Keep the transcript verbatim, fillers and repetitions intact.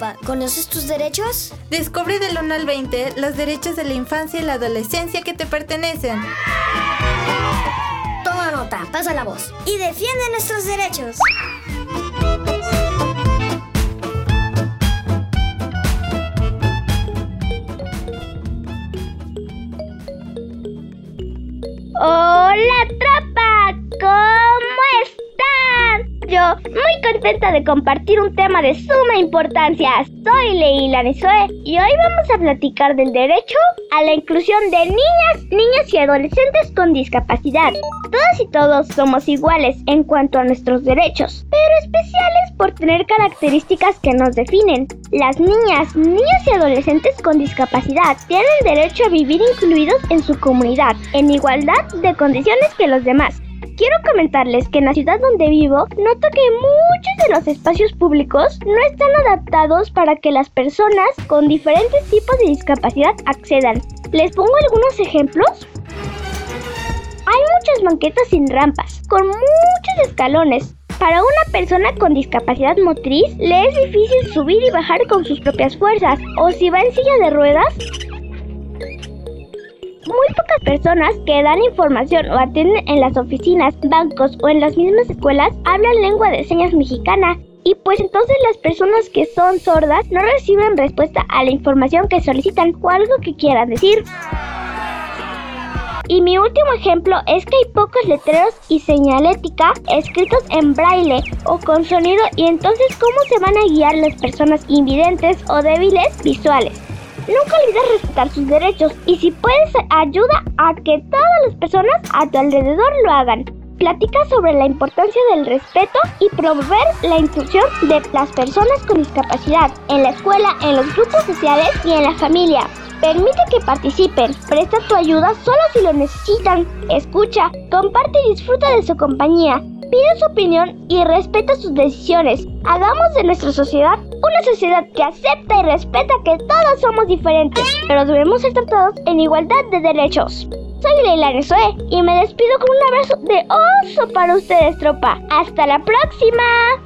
papá. ¿Conoces tus derechos? Descubre del uno al veinte los derechos de la infancia y la adolescencia que te pertenecen. Toma nota, pasa la voz. Y defiende nuestros derechos. ¡Hola, tropa! ¿Cómo están? Yo muy contenta de compartir un tema de suma importancia. Soy Leilani y hoy vamos a platicar del derecho a la inclusión de niñas, niños y adolescentes con discapacidad. Todas y todos somos iguales en cuanto a nuestros derechos, pero especiales por tener características que nos definen. Las niñas, niños y adolescentes con discapacidad tienen derecho a vivir incluidos en su comunidad, en igualdad de condiciones que los demás. Quiero comentarles que en la ciudad donde vivo, noto que muchos de los espacios públicos no están adaptados para que las personas con diferentes tipos de discapacidad accedan. ¿Les pongo algunos ejemplos? Hay muchas banquetas sin rampas, con muchos escalones. Para una persona con discapacidad motriz, le es difícil subir y bajar con sus propias fuerzas, o si va en silla de ruedas. Muy pocas personas que dan información o atienden en las oficinas, bancos o en las mismas escuelas hablan lengua de señas mexicana, y pues entonces las personas que son sordas no reciben respuesta a la información que solicitan o algo que quieran decir. Y mi último ejemplo es que hay pocos letreros y señalética escritos en braille o con sonido, y entonces ¿cómo se van a guiar las personas invidentes o débiles visuales? Nunca olvides respetar sus derechos y si puedes ayuda a que todas las personas a tu alrededor lo hagan. Platica sobre la importancia del respeto y promover la inclusión de las personas con discapacidad en la escuela, en los grupos sociales y en la familia. Permite que participen, presta tu ayuda solo si lo necesitan, escucha, comparte y disfruta de su compañía. Pide su opinión y respeta sus decisiones. Hagamos de nuestra sociedad una sociedad que acepta y respeta que todos somos diferentes, pero debemos ser tratados en igualdad de derechos. Soy Leilani Zoe y me despido con un abrazo de oso para ustedes, tropa. ¡Hasta la próxima!